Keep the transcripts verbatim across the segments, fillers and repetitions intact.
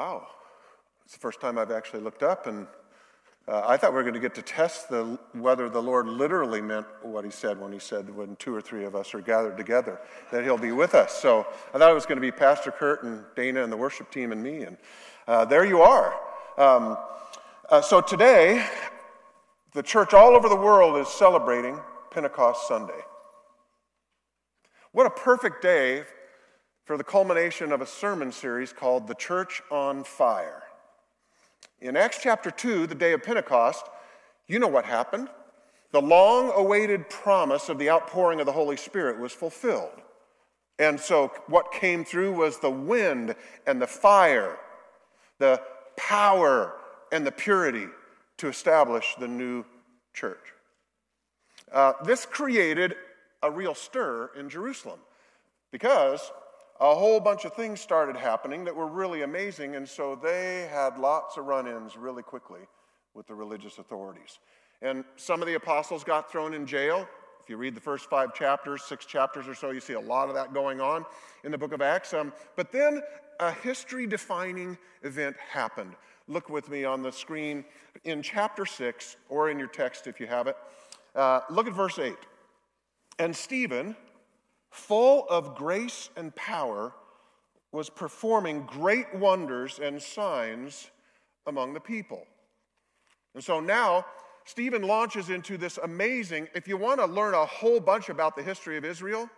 wow, it's the first time I've actually looked up, and uh, I thought we were going to get to test the, whether the Lord literally meant what he said when he said when two or three of us are gathered together, that he'll be with us. So I thought it was going to be Pastor Kurt and Dana and the worship team and me, and uh, there you are. Um, uh, so today, the church all over the world is celebrating Pentecost Sunday. What a perfect day for the culmination of a sermon series called The Church on Fire. In Acts chapter two, the day of Pentecost, you know what happened. The long-awaited promise of the outpouring of the Holy Spirit was fulfilled. And so what came through was the wind and the fire, the power and the purity to establish the new church. Uh, this created a real stir in Jerusalem because a whole bunch of things started happening that were really amazing, and so they had lots of run-ins really quickly with the religious authorities. And some of the apostles got thrown in jail. If you read the first five chapters, six chapters or so, you see a lot of that going on in the book of Acts. Um, but then a history-defining event happened. Look with me on the screen in chapter six, or in your text if you have it. Uh, look at verse eight. And Stephen, full of grace and power, was performing great wonders and signs among the people. And so now, Stephen launches into this amazing, if you want to learn a whole bunch about the history of Israel,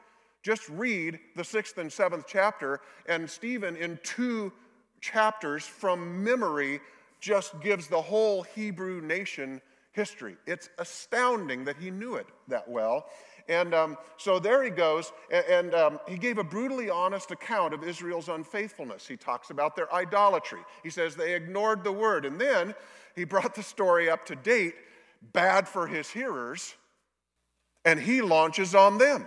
just read the sixth and seventh chapter, and Stephen, in two chapters from memory, just gives the whole Hebrew nation history. It's astounding that he knew it that well. And um, so there he goes, and, and um, he gave a brutally honest account of Israel's unfaithfulness. He talks about their idolatry. He says they ignored the word. And then he brought the story up to date, bad for his hearers, and he launches on them.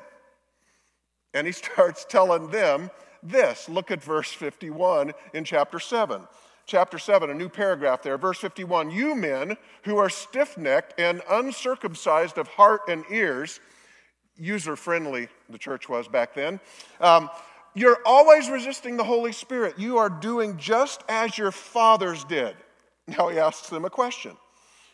And he starts telling them this. Look at verse fifty-one in chapter seven. Chapter seven, a new paragraph there, verse fifty-one. You men who are stiff-necked and uncircumcised of heart and ears, user-friendly the church was back then, um, you're always resisting the Holy Spirit. You are doing just as your fathers did. Now he asks them a question.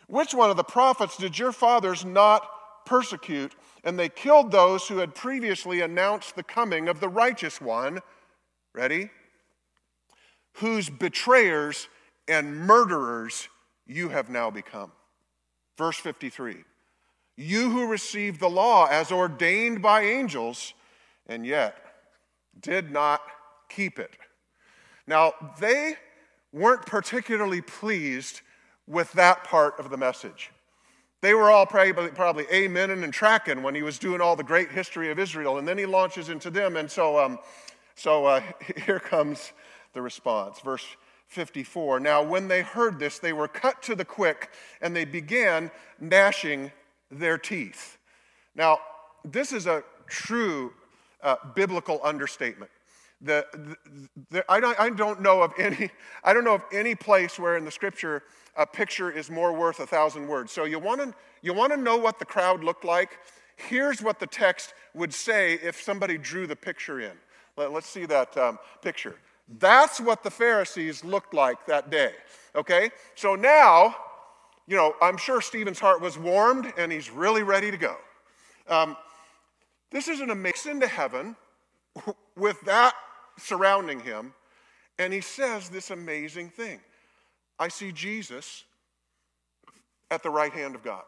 Which one of the prophets did your fathers not persecute? And they killed those who had previously announced the coming of the righteous one. Ready? Whose betrayers and murderers you have now become. Verse fifty-three. You who received the law as ordained by angels, and yet did not keep it. Now, they weren't particularly pleased with that part of the message. They were all probably, probably amening and tracking when he was doing all the great history of Israel, and then he launches into them, and so, um, so uh, here comes the response. Verse fifty-four, now when they heard this, they were cut to the quick, and they began gnashing their teeth. Now, this is a true uh, biblical understatement. The, the, the, I, don't, I don't know of any. I don't know of any place where in the Scripture a picture is more worth a thousand words. So you want to you want to know what the crowd looked like? Here's what the text would say if somebody drew the picture in. Let, let's see that um, picture. That's what the Pharisees looked like that day. Okay, so now, you know, I'm sure Stephen's heart was warmed, and he's really ready to go. Um, this is an amazing into heaven with that surrounding him, and he says this amazing thing. I see Jesus at the right hand of God.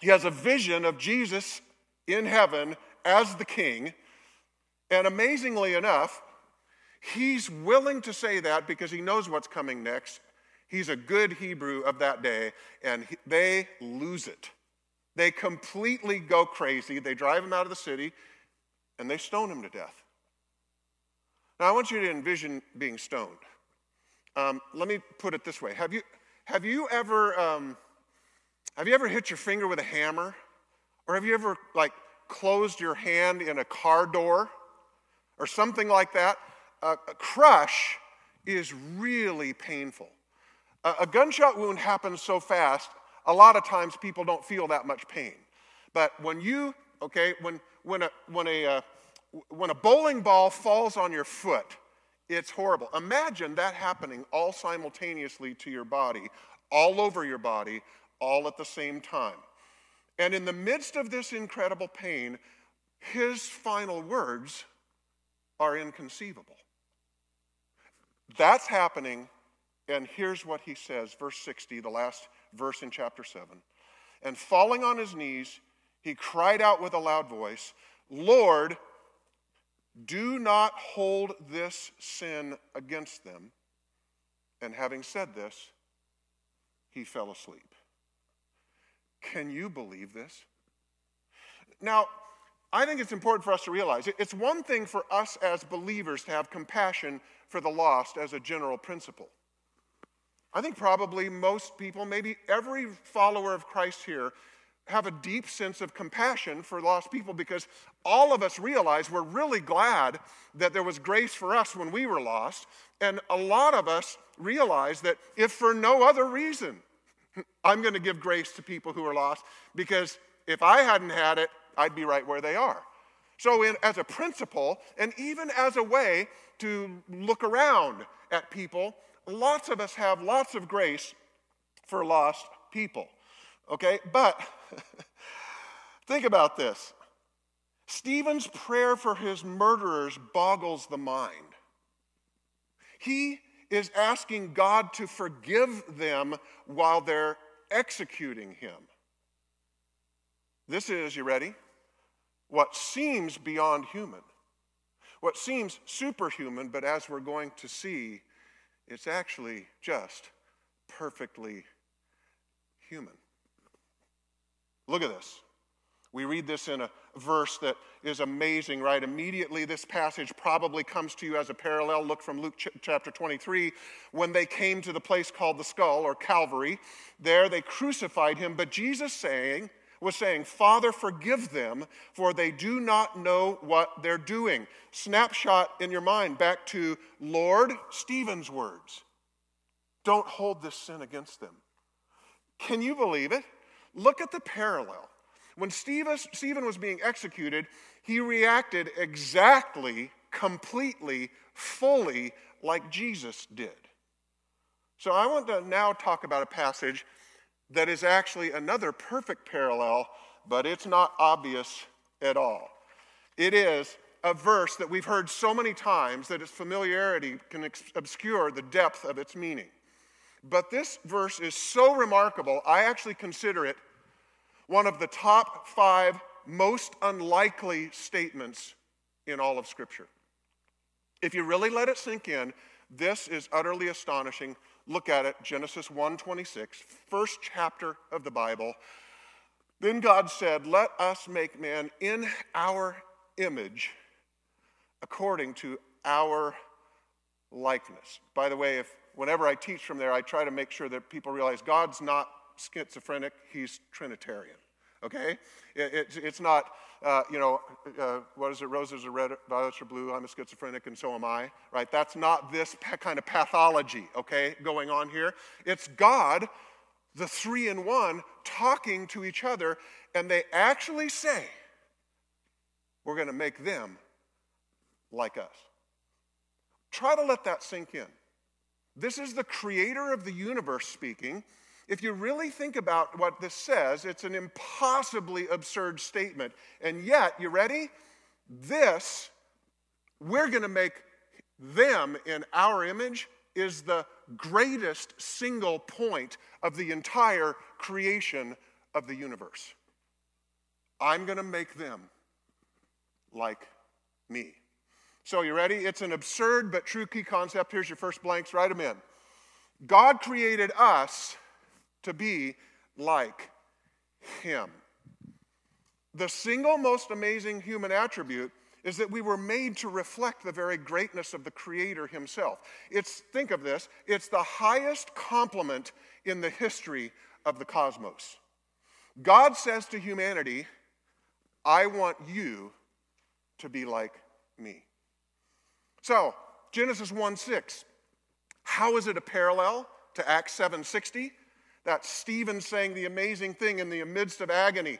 He has a vision of Jesus in heaven as the king, and amazingly enough, he's willing to say that because he knows what's coming next. He's a good Hebrew of that day, and he, they lose it. They completely go crazy. They drive him out of the city, and they stone him to death. Now, I want you to envision being stoned. Um, let me put it this way: Have you have you ever um, have you ever hit your finger with a hammer, or have you ever like closed your hand in a car door, or something like that? Uh, a crush is really painful. A gunshot wound happens so fast, a lot of times people don't feel that much pain. But when you, okay, when when a when a uh, when a bowling ball falls on your foot, It's horrible. Imagine that happening all simultaneously to your body, all over your body, all at the same time. And in the midst of this incredible pain, his final words are inconceivable. That's happening, and here's what he says, verse sixty, the last verse in chapter seven. And falling on his knees, he cried out with a loud voice, Lord, do not hold this sin against them. And having said this, he fell asleep. Can you believe this? Now, I think it's important for us to realize it's one thing for us as believers to have compassion for the lost as a general principle. I think probably most people, maybe every follower of Christ here, have a deep sense of compassion for lost people because all of us realize we're really glad that there was grace for us when we were lost, and a lot of us realize that if for no other reason, I'm going to give grace to people who are lost because if I hadn't had it, I'd be right where they are. So in, as a principle, and even as a way to look around at people, lots of us have lots of grace for lost people. Okay, but think about this. Stephen's prayer for his murderers boggles the mind. He is asking God to forgive them while they're executing him. This is, you ready? What seems beyond human. What seems superhuman, but as we're going to see, it's actually just perfectly human. Look at this. We read this in a verse that is amazing, right? Immediately, this passage probably comes to you as a parallel. Look from Luke chapter twenty-three. When they came to the place called the Skull, or Calvary, there they crucified him. But Jesus saying, was saying, Father, forgive them, for they do not know what they're doing. Snapshot in your mind back to Lord Stephen's words. Don't hold this sin against them. Can you believe it? Look at the parallel. When Stephen was being executed, he reacted exactly, completely, fully like Jesus did. So I want to now talk about a passage that is actually another perfect parallel, but it's not obvious at all. It is a verse that we've heard so many times that its familiarity can obscure the depth of its meaning. But this verse is so remarkable, I actually consider it one of the top five most unlikely statements in all of Scripture. If you really let it sink in, this is utterly astonishing. Look at it, Genesis one twenty-six, first chapter of the Bible. Then God said, let us make man in our image according to our likeness. By the way, if whenever I teach from there, I try to make sure that people realize God's not schizophrenic, he's Trinitarian, okay? It, it, it's not, uh, you know, uh, what is it, roses are red, violets are blue, I'm a schizophrenic and so am I, right? That's not this kind of pathology, okay, going on here. It's God, the three in one, talking to each other, and they actually say, we're going to make them like us. Try to let that sink in. This is the creator of the universe speaking. If you really think about what this says, it's an impossibly absurd statement. And yet, you ready? This, we're going to make them in our image, is the greatest single point of the entire creation of the universe. I'm going to make them like me. So you ready? It's an absurd but true key concept. Here's your first blanks. Write them in. God created us to be like him. The single most amazing human attribute is that we were made to reflect the very greatness of the Creator himself. It's, think of this, it's the highest compliment in the history of the cosmos. God says to humanity, I want you to be like me. So, Genesis one six, how is it a parallel to Acts seven sixty? That's Stephen saying the amazing thing in the midst of agony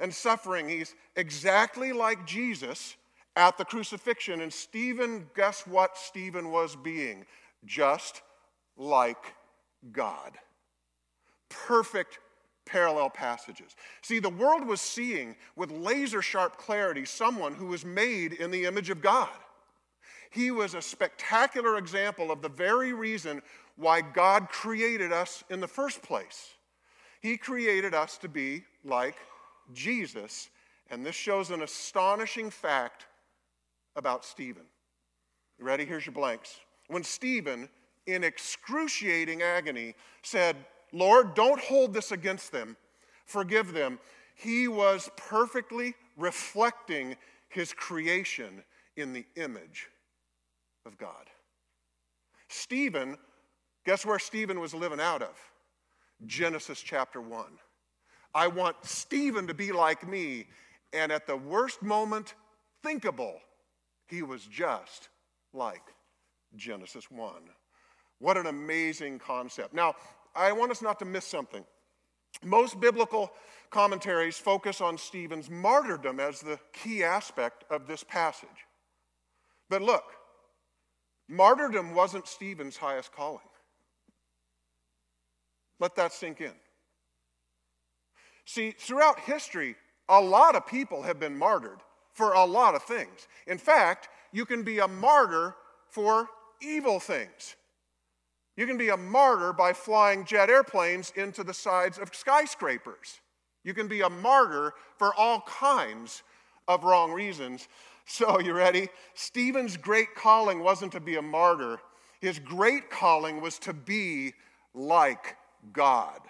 and suffering. He's exactly like Jesus at the crucifixion. And Stephen, guess what Stephen was being? Just like God. Perfect parallel passages. See, the world was seeing with laser-sharp clarity someone who was made in the image of God. He was a spectacular example of the very reason why God created us in the first place. He created us to be like Jesus, and this shows an astonishing fact about Stephen. You ready? Here's your blanks. When Stephen, in excruciating agony, said, "Lord, don't hold this against them. Forgive them." He was perfectly reflecting his creation in the image of God. Stephen, guess where Stephen was living out of? Genesis chapter one. I want Stephen to be like me. And at the worst moment thinkable, he was just like Genesis one. What an amazing concept. Now, I want us not to miss something. Most biblical commentaries focus on Stephen's martyrdom as the key aspect of this passage. But look, martyrdom wasn't Stephen's highest calling. Let that sink in. See, throughout history, a lot of people have been martyred for a lot of things. In fact, you can be a martyr for evil things. You can be a martyr by flying jet airplanes into the sides of skyscrapers. You can be a martyr for all kinds of wrong reasons. So, you ready? Stephen's great calling wasn't to be a martyr. His great calling was to be like God.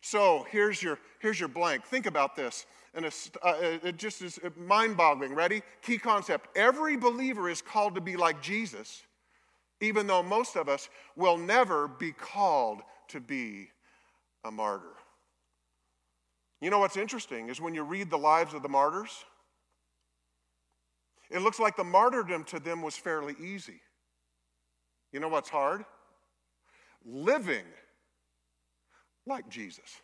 So, here's your, here's your blank. Think about this. And it's, uh, it just is mind-boggling. Ready? Key concept. Every believer is called to be like Jesus, even though most of us will never be called to be a martyr. You know what's interesting is when you read the lives of the martyrs, it looks like the martyrdom to them was fairly easy. You know what's hard? Living like Jesus.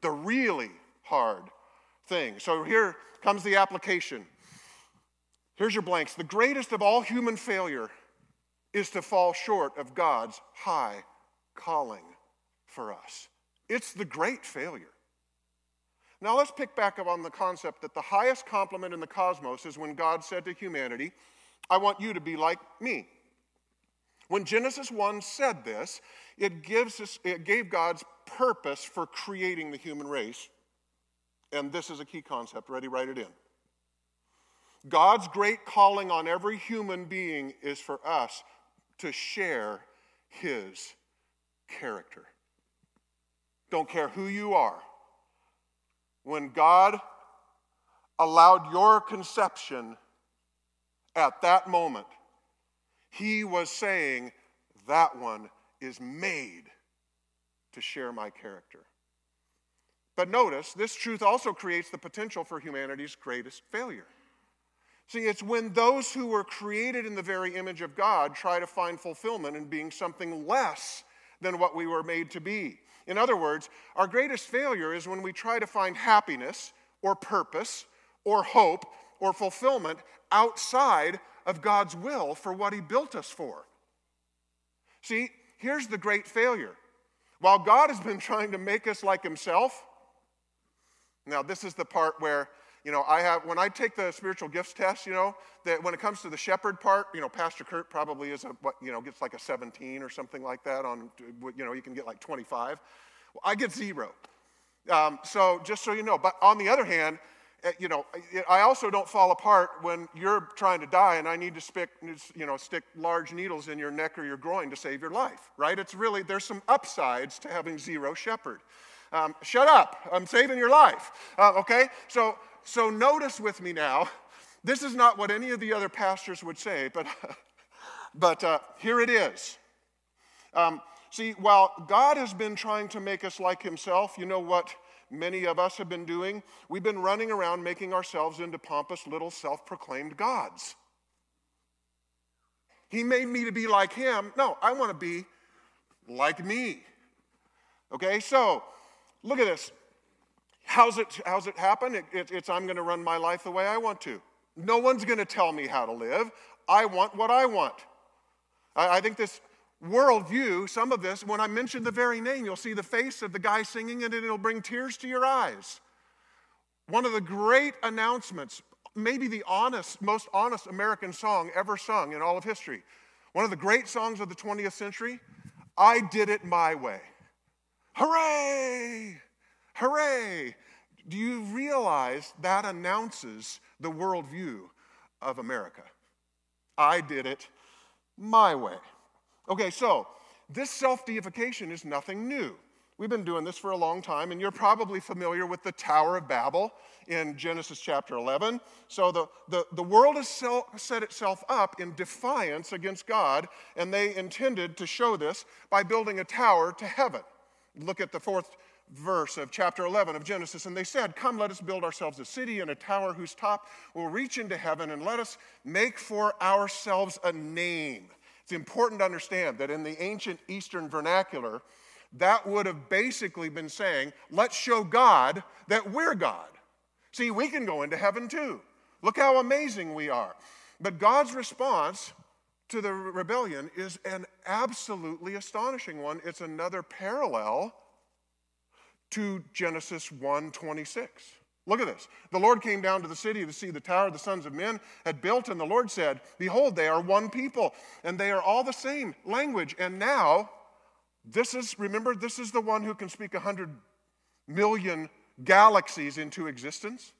The really hard thing. So here comes the application. Here's your blanks. The greatest of all human failure is to fall short of God's high calling for us. It's the great failure. Now let's pick back up on the concept that the highest compliment in the cosmos is when God said to humanity, "I want you to be like me." When Genesis one said this, it gives us, it gave God's purpose for creating the human race. And this is a key concept. Ready? Write it in. God's great calling on every human being is for us to share his character. Don't care who you are. When God allowed your conception at that moment, he was saying, that one is made to share my character. But notice, this truth also creates the potential for humanity's greatest failure. See, it's when those who were created in the very image of God try to find fulfillment in being something less than what we were made to be. In other words, our greatest failure is when we try to find happiness or purpose or hope or fulfillment outside of God's will for what he built us for. See, here's the great failure. While God has been trying to make us like himself, now this is the part where You know, I have, when I take the spiritual gifts test, you know, that when it comes to the shepherd part, you know, Pastor Kurt probably is, a, what, you know, gets like a seventeen or something like that on, you know, you can get like twenty-five. Well, I get zero. Um, so just so you know, but on the other hand, you know, I also don't fall apart when you're trying to die and I need to stick, you know, stick large needles in your neck or your groin to save your life, right? It's really, there's some upsides to having zero shepherd. Um, shut up, I'm saving your life, uh, okay? So, So notice with me now, this is not what any of the other pastors would say, but, but uh, here it is. Um, see, while God has been trying to make us like himself, you know what many of us have been doing? We've been running around making ourselves into pompous little self-proclaimed gods. He made me to be like him. No, I want to be like me. Okay, so look at this. How's it, how's it happen? It, it, it's I'm going to run my life the way I want to. No one's going to tell me how to live. I want what I want. I, I think this worldview, some of this, when I mention the very name, you'll see the face of the guy singing it and it'll bring tears to your eyes. One of the great announcements, maybe the honest, most honest American song ever sung in all of history. One of the great songs of the twentieth century, I Did It My Way. Hooray! Hooray! Do you realize that announces the worldview of America? I did it my way. Okay, so this self-deification is nothing new. We've been doing this for a long time, and you're probably familiar with the Tower of Babel in Genesis chapter eleven. So the, the, the world has set itself up in defiance against God, and they intended to show this by building a tower to heaven. Look at the fourth verse of chapter eleven of Genesis. And they said, come, let us build ourselves a city and a tower whose top will reach into heaven, and let us make for ourselves a name. It's important to understand that in the ancient Eastern vernacular, that would have basically been saying, let's show God that we're God. See, we can go into heaven too. Look how amazing we are. But God's response to the rebellion is an absolutely astonishing one. It's another parallel to Genesis one twenty-six. Look at this. The Lord came down to the city to see the tower the sons of men had built, and the Lord said, behold, they are one people, and they are all the same language. And now, this is, remember, this is the one who can speak one hundred million galaxies into existence.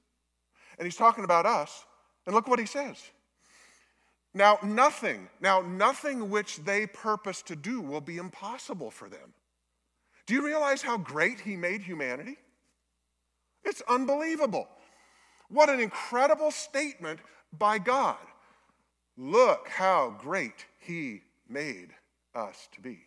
And he's talking about us. And look what he says. Now nothing, now nothing which they purpose to do will be impossible for them. Do you realize how great he made humanity? It's unbelievable. What an incredible statement by God. Look how great he made us to be.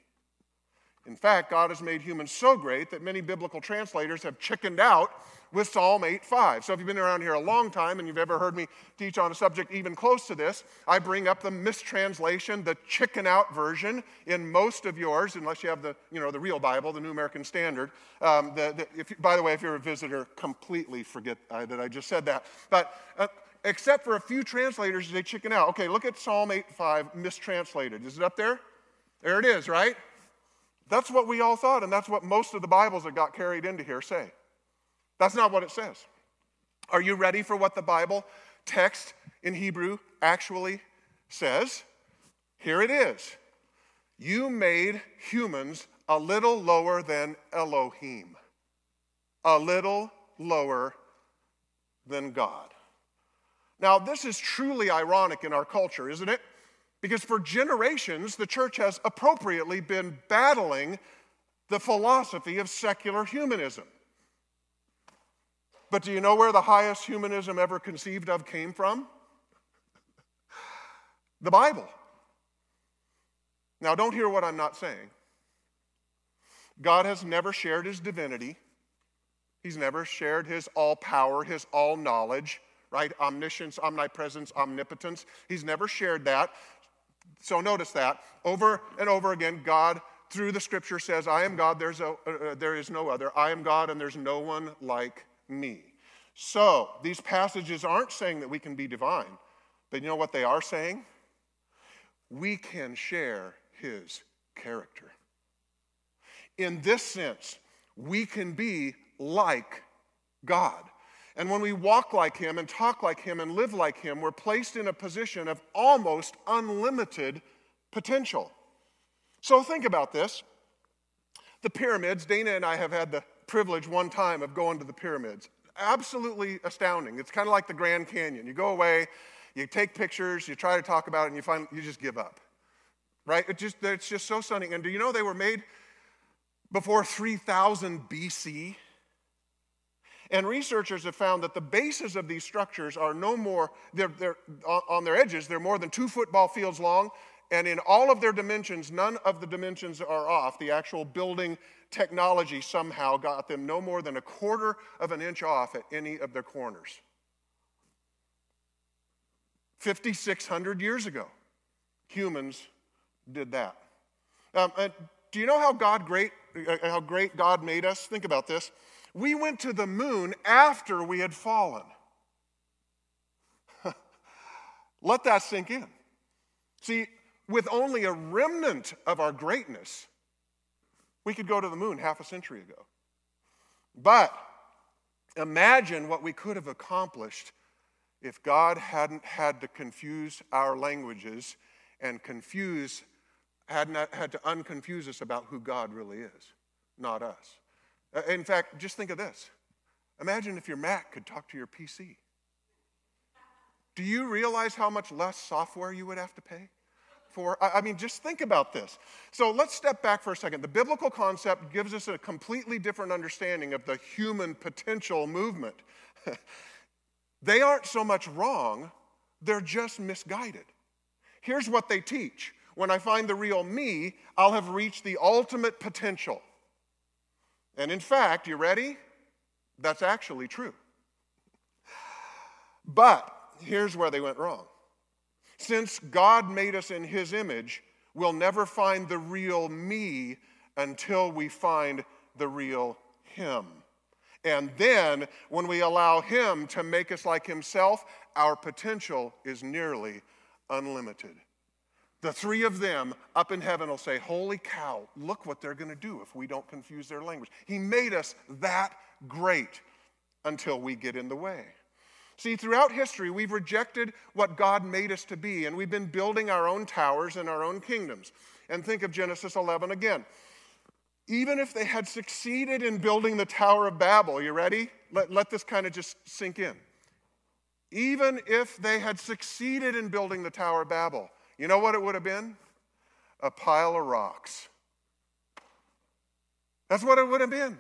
In fact, God has made humans so great that many biblical translators have chickened out with Psalm eight five. So if you've been around here a long time and you've ever heard me teach on a subject even close to this, I bring up the mistranslation, the chicken out version in most of yours, unless you have the, you know, the real Bible, the New American Standard. Um, the, the, if, by the way, if you're a visitor, completely forget uh, that I just said that. But uh, except for a few translators, they chicken out. Okay, look at Psalm eight five mistranslated. Is it up there? There it is, right? That's what we all thought, and that's what most of the Bibles that got carried into here say. That's not what it says. Are you ready for what the Bible text in Hebrew actually says? Here it is. You made humans a little lower than Elohim, a little lower than God. Now, this is truly ironic in our culture, isn't it? Because for generations, the church has appropriately been battling the philosophy of secular humanism. But do you know where the highest humanism ever conceived of came from? The Bible. Now, don't hear what I'm not saying. God has never shared his divinity. He's never shared his all power, his all knowledge, right? Omniscience, omnipresence, omnipotence. He's never shared that. So notice that over and over again, God through the scripture says, I am God, there's a, uh, there is no other. I am God and there's no one like me. So these passages aren't saying that we can be divine, but you know what they are saying? We can share his character. In this sense, we can be like God. And when we walk like him and talk like him and live like him, we're placed in a position of almost unlimited potential. So think about this. The pyramids, Dana and I have had the privilege one time of going to the pyramids. Absolutely astounding. It's kind of like the Grand Canyon. You go away, you take pictures, you try to talk about it, and you find you just give up, right? It just, it's just so stunning. And do you know they were made before three thousand B C? And researchers have found that the bases of these structures are no more, they're, they're, on their edges, they're more than two football fields long, and in all of their dimensions, none of the dimensions are off. The actual building technology somehow got them no more than a quarter of an inch off at any of their corners. fifty-six hundred years ago, humans did that. Um, and do you know how God great, how great God made us? Think about this. We went to the moon after we had fallen. Let that sink in. See, with only a remnant of our greatness, we could go to the moon half a century ago. But imagine what we could have accomplished if God hadn't had to confuse our languages and confuse, hadn't had to unconfuse us about who God really is, not us. In fact, just think of this. Imagine if your Mac could talk to your P C. Do you realize how much less software you would have to pay for? I mean, just think about this. So let's step back for a second. The biblical concept gives us a completely different understanding of the human potential movement. They aren't so much wrong, they're just misguided. Here's what they teach. When I find the real me, I'll have reached the ultimate potential. And in fact, you ready? That's actually true. But here's where they went wrong. Since God made us in his image, we'll never find the real me until we find the real him. And then, when we allow him to make us like himself, our potential is nearly unlimited. The three of them up in heaven will say, holy cow, look what they're going to do if we don't confuse their language. He made us that great until we get in the way. See, throughout history, we've rejected what God made us to be, and we've been building our own towers and our own kingdoms. And think of Genesis eleven again. Even if they had succeeded in building the Tower of Babel, you ready? Let, let this kind of just sink in. Even if they had succeeded in building the Tower of Babel, you know what it would have been? A pile of rocks. That's what it would have been.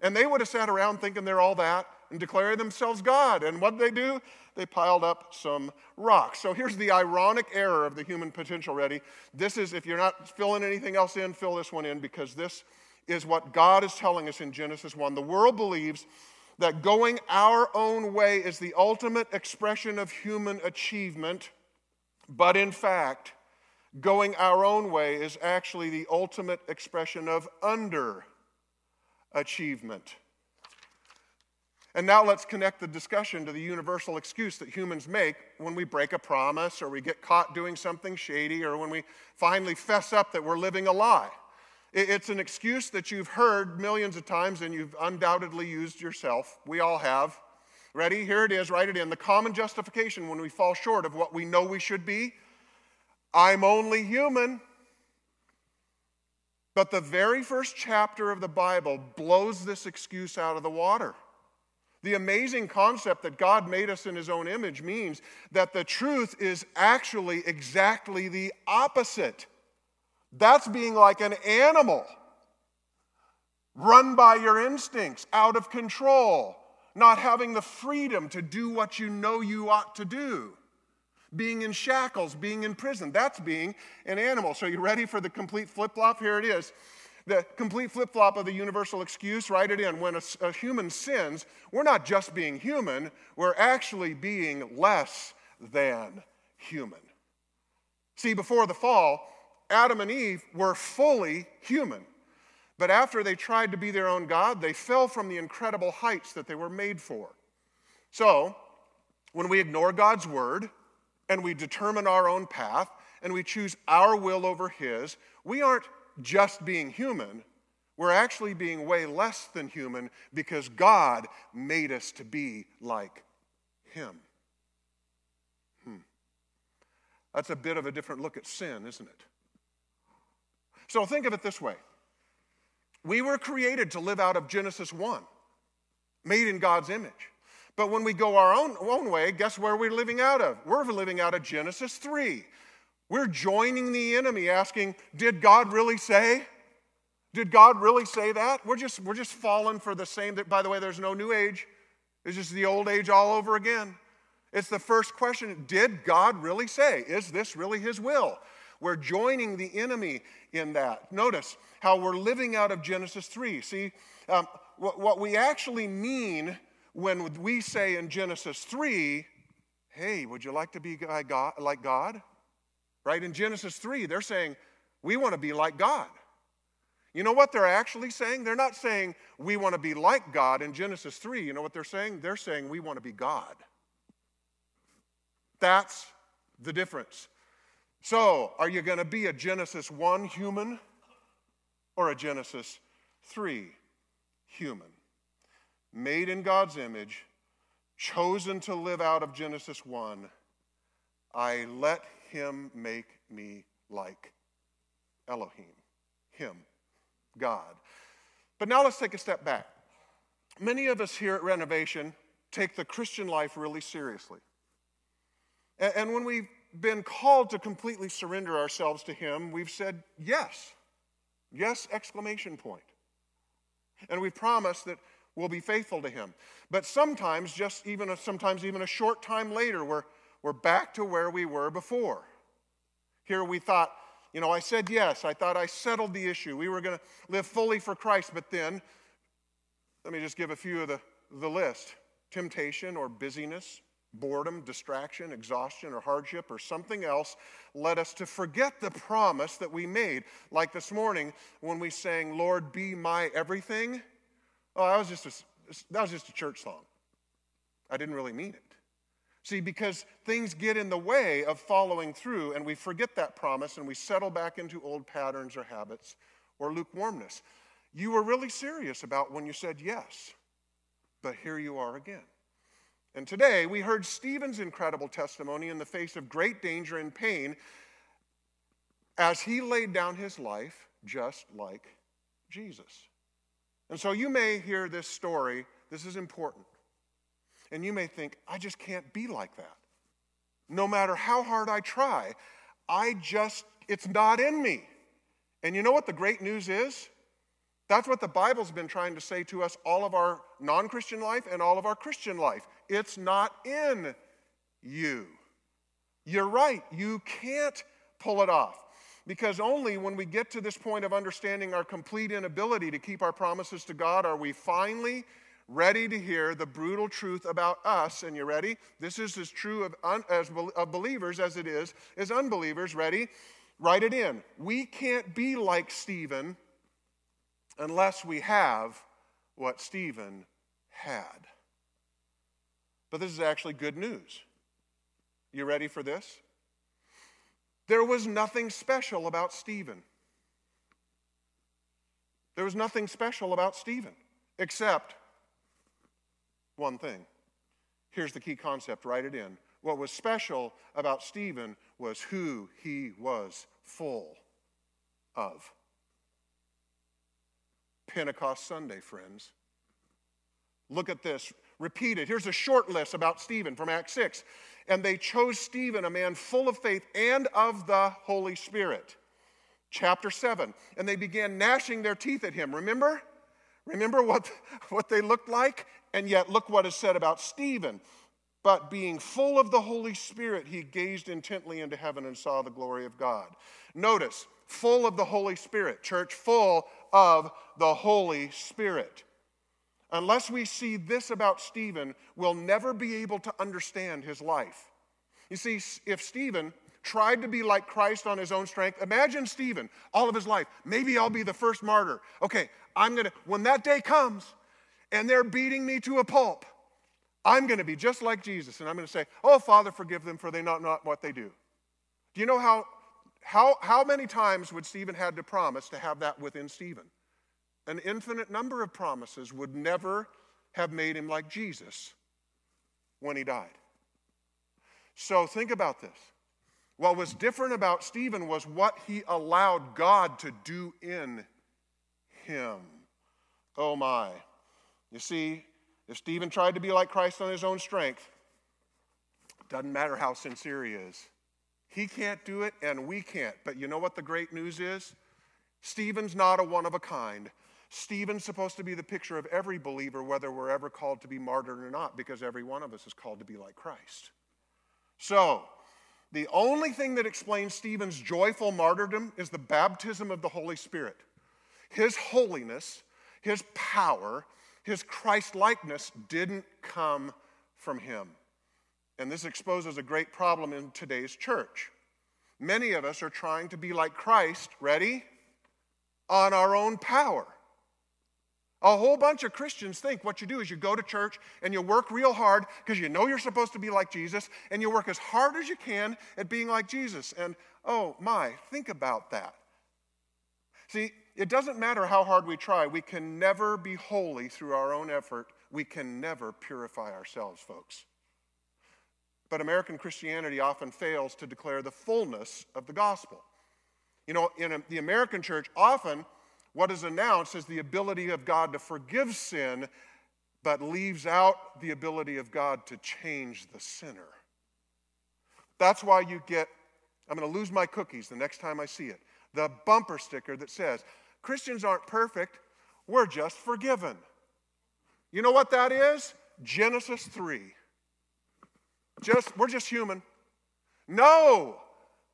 And they would have sat around thinking they're all that and declaring themselves God. And what did they do? They piled up some rocks. So here's the ironic error of the human potential, ready? This is, if you're not filling anything else in, fill this one in, because this is what God is telling us in Genesis one. The world believes that going our own way is the ultimate expression of human achievement. But in fact, going our own way is actually the ultimate expression of underachievement. And now let's connect the discussion to the universal excuse that humans make when we break a promise or we get caught doing something shady or when we finally fess up that we're living a lie. It's an excuse that you've heard millions of times and you've undoubtedly used yourself. We all have. Ready? Here it is. Write it in. The common justification when we fall short of what we know we should be. I'm only human. But the very first chapter of the Bible blows this excuse out of the water. The amazing concept that God made us in his own image means that the truth is actually exactly the opposite. That's being like an animal, run by your instincts, out of control, not having the freedom to do what you know you ought to do, being in shackles, being in prison. That's being an animal. So you ready for the complete flip-flop? Here it is. The complete flip-flop of the universal excuse, write it in. When a, a human sins, we're not just being human, we're actually being less than human. See, before the fall, Adam and Eve were fully human. But after they tried to be their own God, they fell from the incredible heights that they were made for. So, when we ignore God's word, and we determine our own path, and we choose our will over his, we aren't just being human, we're actually being way less than human because God made us to be like him. Hmm. That's a bit of a different look at sin, isn't it? So think of it this way. We were created to live out of Genesis one, made in God's image. But when we go our own, own way, guess where we're living out of? We're living out of Genesis three. We're joining the enemy asking, did God really say? Did God really say that? We're just, we're just falling for the same. That, by the way, there's no new age. It's just the old age all over again. It's the first question, did God really say? Is this really his will? We're joining the enemy in that. Notice how we're living out of Genesis three. See, um, what, what we actually mean when we say in Genesis three, hey, would you like to be like God? Like God? Right? In Genesis three, they're saying, we want to be like God. You know what they're actually saying? They're not saying, we want to be like God. In Genesis three, you know what they're saying? They're saying, we want to be God. That's the difference. So, are you going to be a Genesis one human or a Genesis three human? Made in God's image, chosen to live out of Genesis one, I let him make me like Elohim, him, God. But now let's take a step back. Many of us here at Renovation take the Christian life really seriously. And when we've been called to completely surrender ourselves to him, we've said yes. Yes, exclamation point. And we've promised that we'll be faithful to him. But sometimes, just even a, sometimes even a short time later, we're, we're back to where we were before. Here we thought, you know, I said yes. I thought I settled the issue. We were going to live fully for Christ. But then, let me just give a few of the, the list. Temptation or busyness, boredom, distraction, exhaustion, or hardship, or something else led us to forget the promise that we made. Like this morning when we sang, Lord, be my everything. Oh, that was just a, that was just a church song. I didn't really mean it. See, because things get in the way of following through, and we forget that promise, and we settle back into old patterns or habits or lukewarmness. You were really serious about when you said yes, but here you are again. And today, we heard Stephen's incredible testimony in the face of great danger and pain as he laid down his life just like Jesus. And so you may hear this story, this is important, and you may think, I just can't be like that. No matter how hard I try, I just, it's not in me. And you know what the great news is? That's what the Bible's been trying to say to us all of our non-Christian life and all of our Christian life. It's not in you. You're right. You can't pull it off. Because only when we get to this point of understanding our complete inability to keep our promises to God are we finally ready to hear the brutal truth about us. And you ready? This is as true of, un, as, of believers as it is as unbelievers. Ready? Write it in. We can't be like Stephen unless we have what Stephen had. But this is actually good news. You ready for this? There was nothing special about Stephen. There was nothing special about Stephen, except one thing. Here's the key concept, write it in. What was special about Stephen was who he was full of. Pentecost Sunday, friends. Look at this. Repeat it. Here's a short list about Stephen from Acts six. And they chose Stephen, a man full of faith and of the Holy Spirit. Chapter seven. And they began gnashing their teeth at him. Remember? Remember what, what they looked like? And yet look what is said about Stephen. But being full of the Holy Spirit, he gazed intently into heaven and saw the glory of God. Notice, full of the Holy Spirit. Church, full of the Holy Spirit. Unless we see this about Stephen, we'll never be able to understand his life. You see, if Stephen tried to be like Christ on his own strength, imagine Stephen all of his life. Maybe I'll be the first martyr. Okay, I'm going to, when that day comes and they're beating me to a pulp, I'm going to be just like Jesus. And I'm going to say, oh, Father, forgive them, for they know not what they do. Do you know how, how, how many times would Stephen had to promise to have that within Stephen? An infinite number of promises would never have made him like Jesus when he died. So think about this. What was different about Stephen was what he allowed God to do in him. Oh my. You see, if Stephen tried to be like Christ on his own strength, it doesn't matter how sincere he is. He can't do it and we can't. But you know what the great news is? Stephen's not a one of a kind. Stephen's supposed to be the picture of every believer, whether we're ever called to be martyred or not, because every one of us is called to be like Christ. So, the only thing that explains Stephen's joyful martyrdom is the baptism of the Holy Spirit. His holiness, his power, his Christ-likeness didn't come from him. And this exposes a great problem in today's church. Many of us are trying to be like Christ, ready? On our own power. A whole bunch of Christians think what you do is you go to church and you work real hard because you know you're supposed to be like Jesus, and you work as hard as you can at being like Jesus. And oh my, think about that. See, it doesn't matter how hard we try. We can never be holy through our own effort. We can never purify ourselves, folks. But American Christianity often fails to declare the fullness of the gospel. You know, in a, the American church, often what is announced is the ability of God to forgive sin, but leaves out the ability of God to change the sinner. That's why you get, I'm going to lose my cookies the next time I see it, the bumper sticker that says, Christians aren't perfect, we're just forgiven. You know what that is? Genesis three. Just, we're just human. No!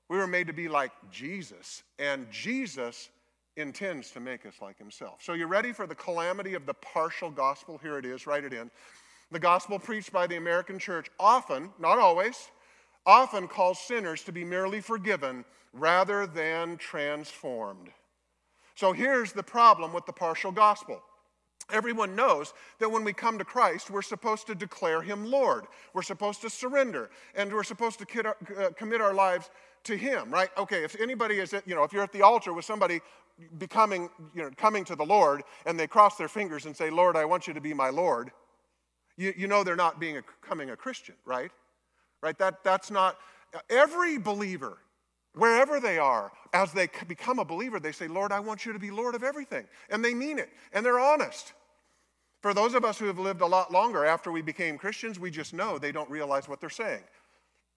We were made to be like Jesus, and Jesus intends to make us like himself. So you ready for the calamity of the partial gospel? Here it is, write it in. The gospel preached by the American church often, not always, often calls sinners to be merely forgiven rather than transformed. So here's the problem with the partial gospel. Everyone knows that when we come to Christ, we're supposed to declare him Lord. We're supposed to surrender, and we're supposed to kid our, uh, commit our lives to him, right? Okay, if anybody is, at, you know, if you're at the altar with somebody becoming, you know, coming to the Lord, and they cross their fingers and say, Lord, I want you to be my Lord, you, you know they're not being a, becoming a Christian, right? Right? That, that's not, every believer, wherever they are, as they become a believer, they say, Lord, I want you to be Lord of everything. And they mean it, and they're honest. For those of us who have lived a lot longer after we became Christians, we just know they don't realize what they're saying.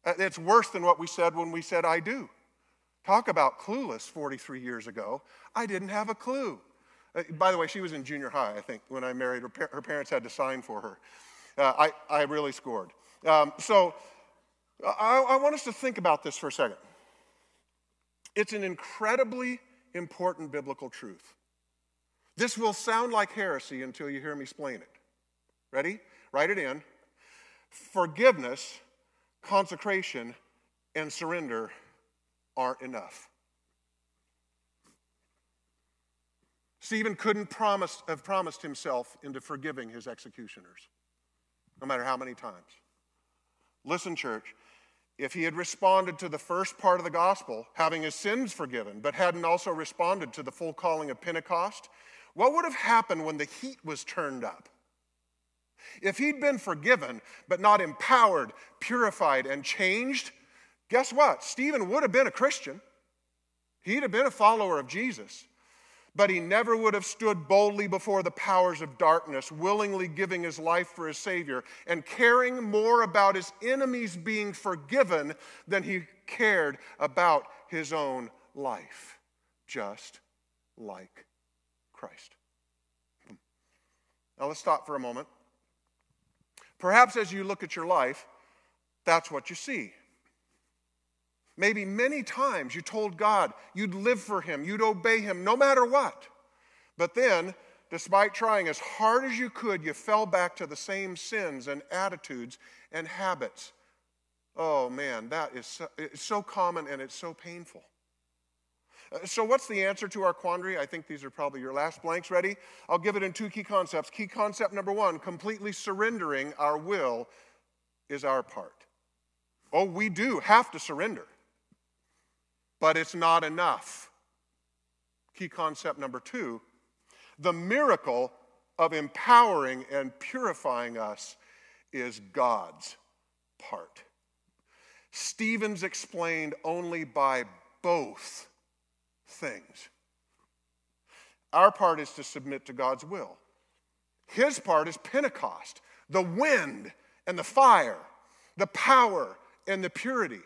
It's worse than what we said when we said, I do. Talk about clueless forty-three years ago. I didn't have a clue. By the way, she was in junior high, I think, when I married her. Her parents had to sign for her. Uh, I, I really scored. Um, so I, I want us to think about this for a second. It's an incredibly important biblical truth. This will sound like heresy until you hear me explain it. Ready? Write it in. Forgiveness, consecration, and surrender aren't enough. Stephen couldn't promise, have promised himself into forgiving his executioners, no matter how many times. Listen, church. If he had responded to the first part of the gospel, having his sins forgiven, but hadn't also responded to the full calling of Pentecost, what would have happened when the heat was turned up? If he'd been forgiven, but not empowered, purified, and changed, guess what? Stephen would have been a Christian. He'd have been a follower of Jesus, but he never would have stood boldly before the powers of darkness, willingly giving his life for his Savior, and caring more about his enemies being forgiven than he cared about his own life, just like Christ. Now let's stop for a moment. Perhaps as you look at your life, that's what you see. Maybe many times you told God you'd live for him, you'd obey him no matter what. But then, despite trying as hard as you could, you fell back to the same sins and attitudes and habits. Oh man, that is so, it's so common and it's so painful. So what's the answer to our quandary? I think these are probably your last blanks. Ready? I'll give it in two key concepts. Key concept number one, completely surrendering our will is our part. Oh, we do have to surrender. But it's not enough. Key concept number two, the miracle of empowering and purifying us is God's part. Stephen's explained only by both things. Our part is to submit to God's will. His part is Pentecost, the wind and the fire, the power and the purity.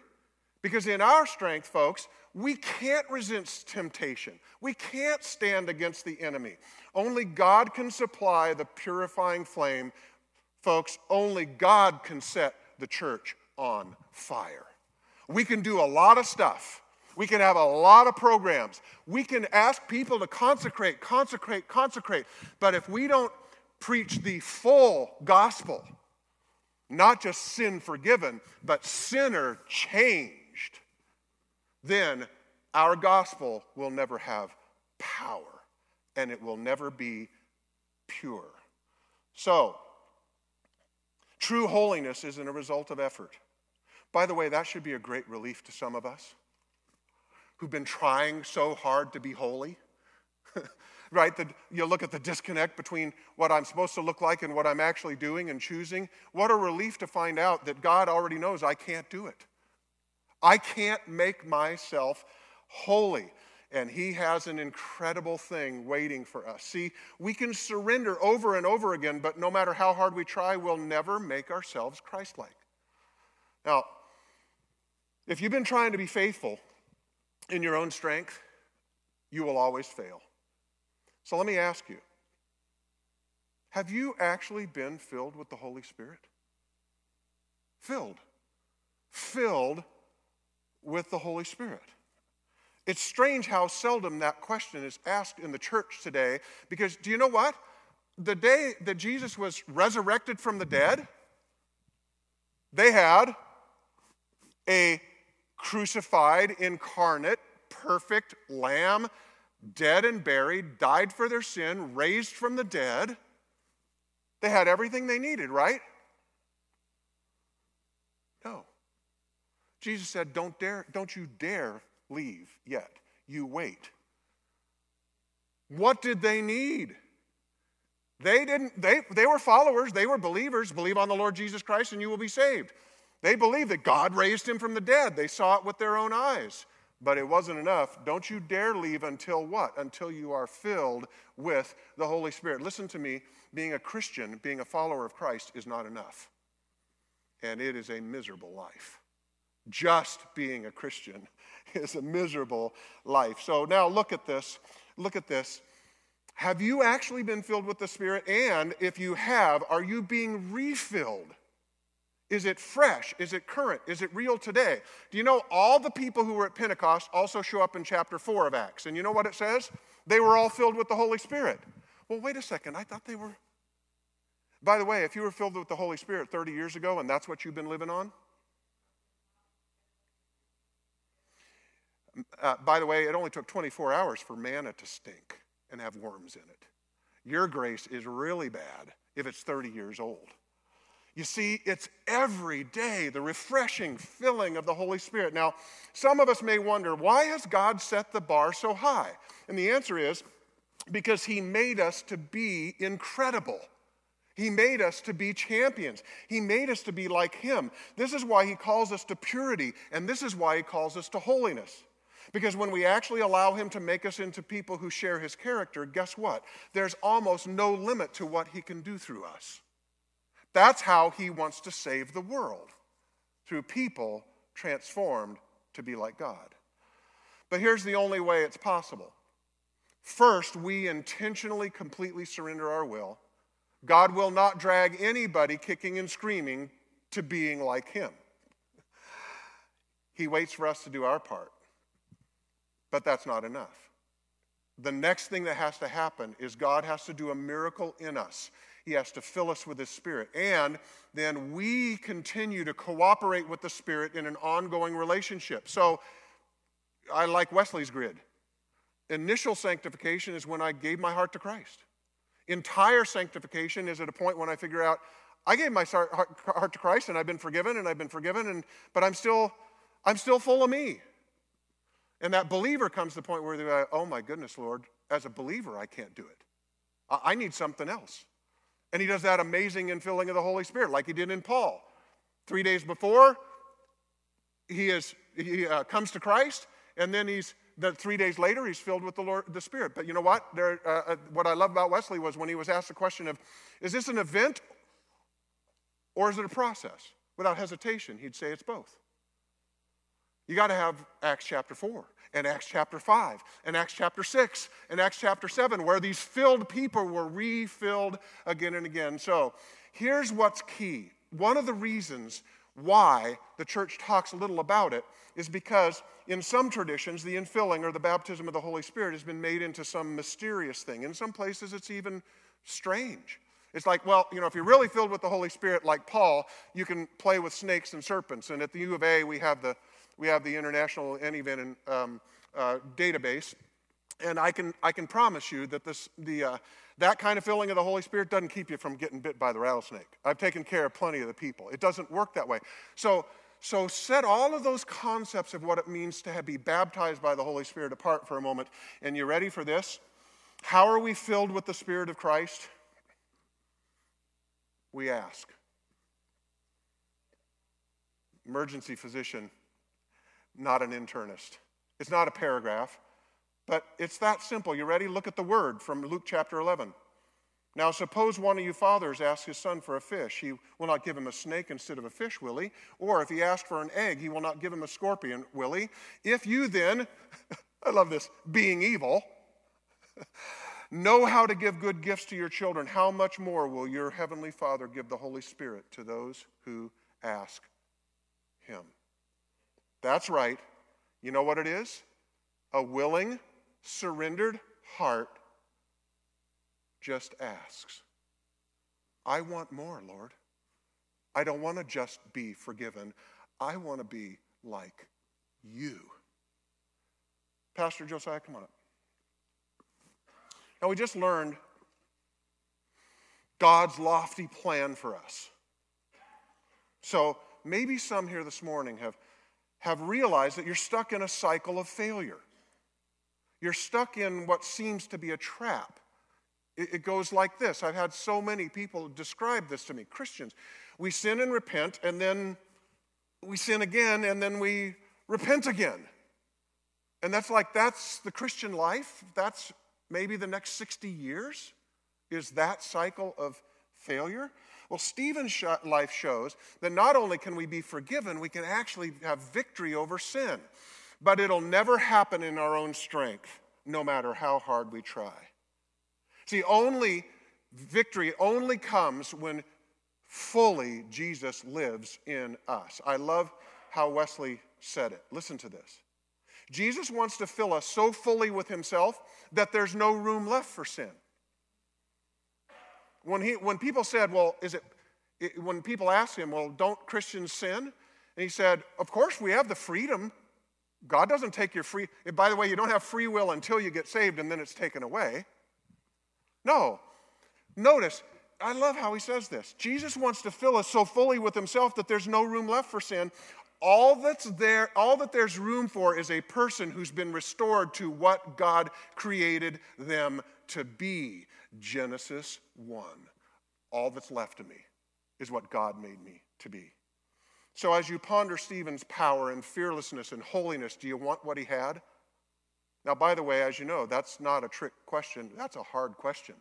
Because in our strength, folks, we can't resist temptation. We can't stand against the enemy. Only God can supply the purifying flame. Folks, only God can set the church on fire. We can do a lot of stuff. We can have a lot of programs. We can ask people to consecrate, consecrate, consecrate. But if we don't preach the full gospel, not just sin forgiven, but sinner changed, then our gospel will never have power, and it will never be pure. So, true holiness isn't a result of effort. By the way, that should be a great relief to some of us who've been trying so hard to be holy. Right? The, you look at the disconnect between what I'm supposed to look like and what I'm actually doing and choosing. What a relief to find out that God already knows I can't do it. I can't make myself holy. And he has an incredible thing waiting for us. See, we can surrender over and over again, but no matter how hard we try, we'll never make ourselves Christ-like. Now, if you've been trying to be faithful in your own strength, you will always fail. So let me ask you, have you actually been filled with the Holy Spirit? Filled. Filled with the Holy Spirit. It's strange how seldom that question is asked in the church today, because do you know what? The day that Jesus was resurrected from the dead, they had a crucified, incarnate, perfect lamb, dead and buried, died for their sin, raised from the dead. They had everything they needed, right? No. Jesus said, don't dare, don't you dare leave yet. You wait. What did they need? They didn't, they, they were followers, they were believers. Believe on the Lord Jesus Christ and you will be saved. They believed that God raised him from the dead. They saw it with their own eyes. But it wasn't enough. Don't you dare leave until what? Until you are filled with the Holy Spirit. Listen to me. Being a Christian, being a follower of Christ is not enough. And it is a miserable life. Just being a Christian is a miserable life. So now look at this. Look at this. Have you actually been filled with the Spirit? And if you have, are you being refilled? Is it fresh? Is it current? Is it real today? Do you know all the people who were at Pentecost also show up in chapter four of Acts? And you know what it says? They were all filled with the Holy Spirit. Well, wait a second. I thought they were. By the way, if you were filled with the Holy Spirit thirty years ago and that's what you've been living on, Uh, by the way, it only took twenty-four hours for manna to stink and have worms in it. Your grace is really bad if it's thirty years old. You see, it's every day the refreshing filling of the Holy Spirit. Now, some of us may wonder, why has God set the bar so high? And the answer is because he made us to be incredible. He made us to be champions. He made us to be like him. This is why he calls us to purity, and this is why he calls us to holiness. Because when we actually allow him to make us into people who share his character, guess what? There's almost no limit to what he can do through us. That's how he wants to save the world, through people transformed to be like God. But here's the only way it's possible. First, we intentionally, completely surrender our will. God will not drag anybody kicking and screaming to being like him. He waits for us to do our part. But that's not enough. The next thing that has to happen is God has to do a miracle in us. He has to fill us with his Spirit. And then we continue to cooperate with the Spirit in an ongoing relationship. So I like Wesley's grid. Initial sanctification is when I gave my heart to Christ. Entire sanctification is at a point when I figure out, I gave my heart to Christ and I've been forgiven and I've been forgiven, and but I'm still, I'm still full of me. And that believer comes to the point where they're like, oh my goodness, Lord, as a believer, I can't do it. I need something else. And he does that amazing infilling of the Holy Spirit like he did in Paul. Three days before, he, is, he uh, comes to Christ, and then he's, the three days later, he's filled with the Lord, the Spirit. But you know what? There, uh, what I love about Wesley was when he was asked the question of, is this an event or is it a process? Without hesitation, he'd say it's both. You got to have Acts chapter four and Acts chapter five and Acts chapter six and Acts chapter seven, where these filled people were refilled again and again. So here's what's key. One of the reasons why the church talks little about it is because in some traditions, the infilling or the baptism of the Holy Spirit has been made into some mysterious thing. In some places, it's even strange. It's like, well, you know, if you're really filled with the Holy Spirit like Paul, you can play with snakes and serpents. And at the U of A, we have the We have the International N event and, um, uh, database And I can I can promise you that this the uh, that kind of filling of the Holy Spirit doesn't keep you from getting bit by the rattlesnake. I've taken care of plenty of the people. It doesn't work that way. So so set all of those concepts of what it means to have, be baptized by the Holy Spirit apart for a moment. And you ready for this? How are we filled with the Spirit of Christ? We ask. Emergency physician, not an internist. It's not a paragraph. But it's that simple. You ready? Look at the word from Luke chapter eleven. Now, suppose one of you fathers asks his son for a fish. He will not give him a snake instead of a fish, will he? Or if he asks for an egg, he will not give him a scorpion, will he? If you then, I love this, being evil, know how to give good gifts to your children, how much more will your heavenly Father give the Holy Spirit to those who ask him? That's right. You know what it is? A willing, surrendered heart just asks. I want more, Lord. I don't want to just be forgiven. I want to be like you. Pastor Josiah, come on up. Now, we just learned God's lofty plan for us. So maybe some here this morning have, have realized that you're stuck in a cycle of failure. You're stuck in what seems to be a trap. It, it goes like this. I've had so many people describe this to me, Christians. We sin and repent, and then we sin again, and then we repent again. And that's like, that's the Christian life. That's maybe the next sixty years is that cycle of failure. Well, Stephen's life shows that not only can we be forgiven, we can actually have victory over sin. But it'll never happen in our own strength, no matter how hard we try. See, only victory only comes when fully Jesus lives in us. I love how Wesley said it. Listen to this. Jesus wants to fill us so fully with himself that there's no room left for sin. When he, when people said, well, is it, it, when people asked him, well, don't Christians sin? And he said, of course we have the freedom. God doesn't take your free, by the way, you don't have free will until you get saved and then it's taken away. No. Notice, I love how he says this. Jesus wants to fill us so fully with himself that there's no room left for sin. All that's there, all that there's room for is a person who's been restored to what God created them to be. Genesis one. All that's left of me is what God made me to be. So as you ponder Stephen's power and fearlessness and holiness, do you want what he had? Now, by the way, as you know, that's not a trick question. That's a hard question.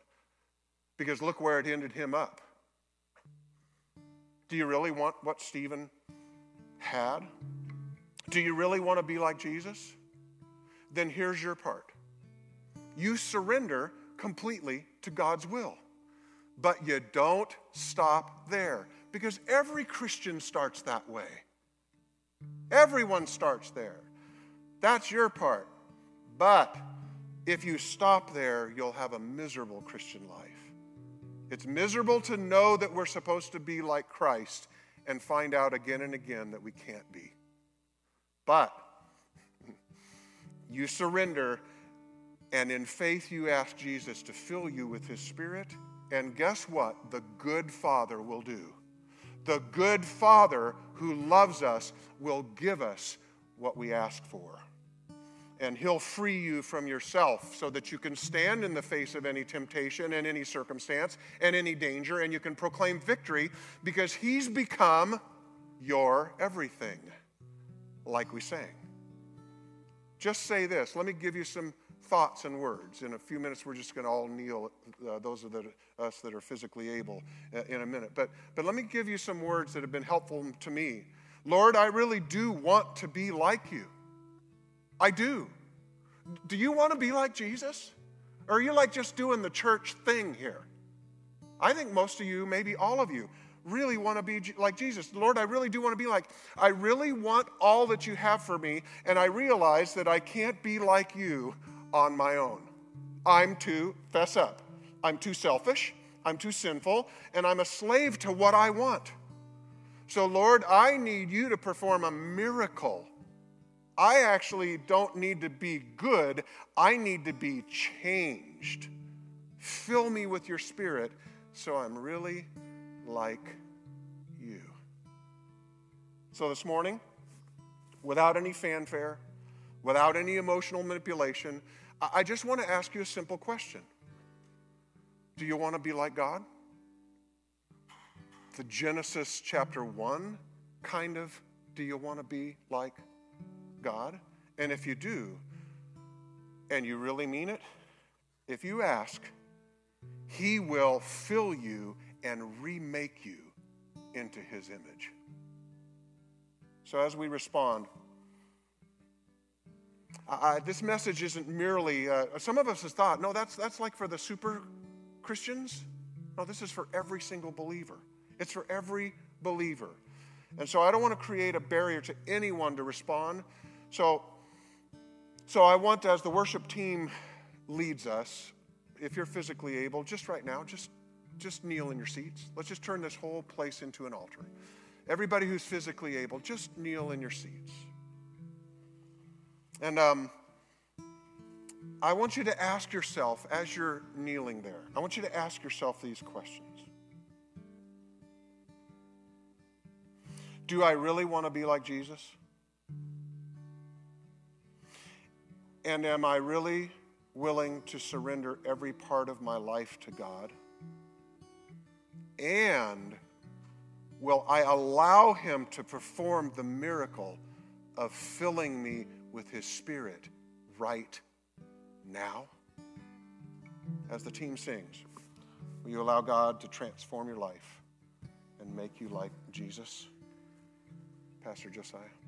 Because look where it ended him up. Do you really want what Stephen had? Do you really want to be like Jesus? Then here's your part. You surrender completely to God's will. But you don't stop there. Because every Christian starts that way. Everyone starts there. That's your part. But if you stop there, you'll have a miserable Christian life. It's miserable to know that we're supposed to be like Christ and find out again and again that we can't be. But you surrender, and in faith you ask Jesus to fill you with his Spirit, and guess what? The good Father will do. The good Father who loves us will give us what we ask for. And he'll free you from yourself so that you can stand in the face of any temptation and any circumstance and any danger, and you can proclaim victory because he's become your everything, like we sang. Just say this. Let me give you some thoughts and words. In a few minutes, we're just going to all kneel, uh, those of the, us that are physically able, uh, in a minute. But, but let me give you some words that have been helpful to me. Lord, I really do want to be like you. I do. Do you want to be like Jesus? Or are you like just doing the church thing here? I think most of you, maybe all of you, really want to be like Jesus. Lord, I really do want to be like, I really want all that you have for me, and I realize that I can't be like you on my own. I'm too, fess up, I'm too selfish, I'm too sinful, and I'm a slave to what I want. So Lord, I need you to perform a miracle I actually don't need to be good. I need to be changed. Fill me with your Spirit so I'm really like you. So this morning, without any fanfare, without any emotional manipulation, I just want to ask you a simple question. Do you want to be like God? The Genesis chapter one, kind of, do you want to be like God? And if you do, and you really mean it, if you ask, he will fill you and remake you into his image. So as we respond, I, this message isn't merely, uh, some of us have thought, no, that's, that's like for the super Christians. No, this is for every single believer. It's for every believer. And so I don't want to create a barrier to anyone to respond. So, so I want, as the worship team leads us, if you're physically able, just right now, just, just kneel in your seats. Let's just turn this whole place into an altar. Everybody who's physically able, just kneel in your seats. And um, I want you to ask yourself, as you're kneeling there, I want you to ask yourself these questions. Do I really want to be like Jesus? And am I really willing to surrender every part of my life to God? And will I allow him to perform the miracle of filling me with his Spirit right now? As the team sings, will you allow God to transform your life and make you like Jesus? Pastor Josiah.